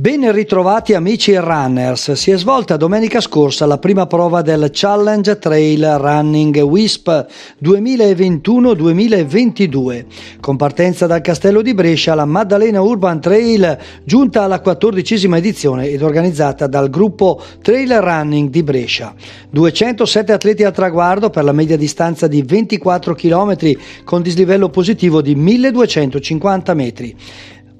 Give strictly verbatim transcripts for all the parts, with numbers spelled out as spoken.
Ben ritrovati amici runners, si è svolta domenica scorsa la prima prova del Challenge Trail Running Wisp duemilaventuno duemilaventidue, con partenza dal Castello di Brescia la Maddalena Urban Trail, giunta alla quattordicesima edizione ed organizzata dal gruppo Trail Running di Brescia. duecentosette atleti a traguardo per la media distanza di ventiquattro chilometri con dislivello positivo di milleduecentocinquanta metri.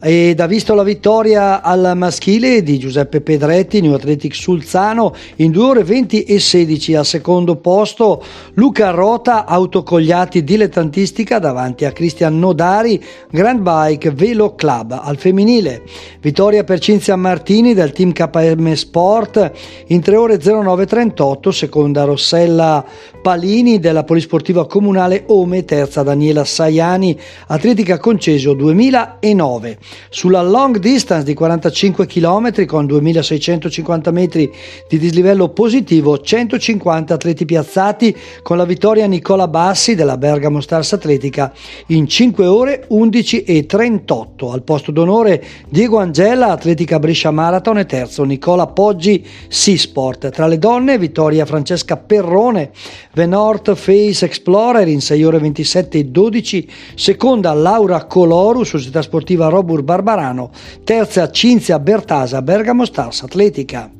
Ed ha visto la vittoria al maschile di Giuseppe Pedretti, New Athletic Sulzano, in due ore venti e sedici. Al secondo posto Luca Rota, Autocogliati Dilettantistica, davanti a Cristian Nodari, Grand Bike Velo Club. Al femminile vittoria per Cinzia Martini del team K M Sport in tre ore zero nove trentotto, seconda Rossella Palini della Polisportiva Comunale Ome, terza Daniela Saiani, Atletica Concesio duemilanove. Sulla long distance di quarantacinque chilometri con duemilaseicentocinquanta metri di dislivello positivo, centocinquanta atleti piazzati, con la vittoria Nicola Bassi della Bergamo Stars Atletica in cinque ore undici e trentotto. Al posto d'onore Diego Angella, Atletica Brescia Marathon, e terzo Nicola Poggi, SeaSport. Tra le donne vittoria Francesca Perrone, The North Face Explorer, in sei ore ventisette e dodici, seconda Laura Coloru, Società Sportiva Robur Barbarano, terza Cinzia Bertasa, Bergamo Stars Atletica.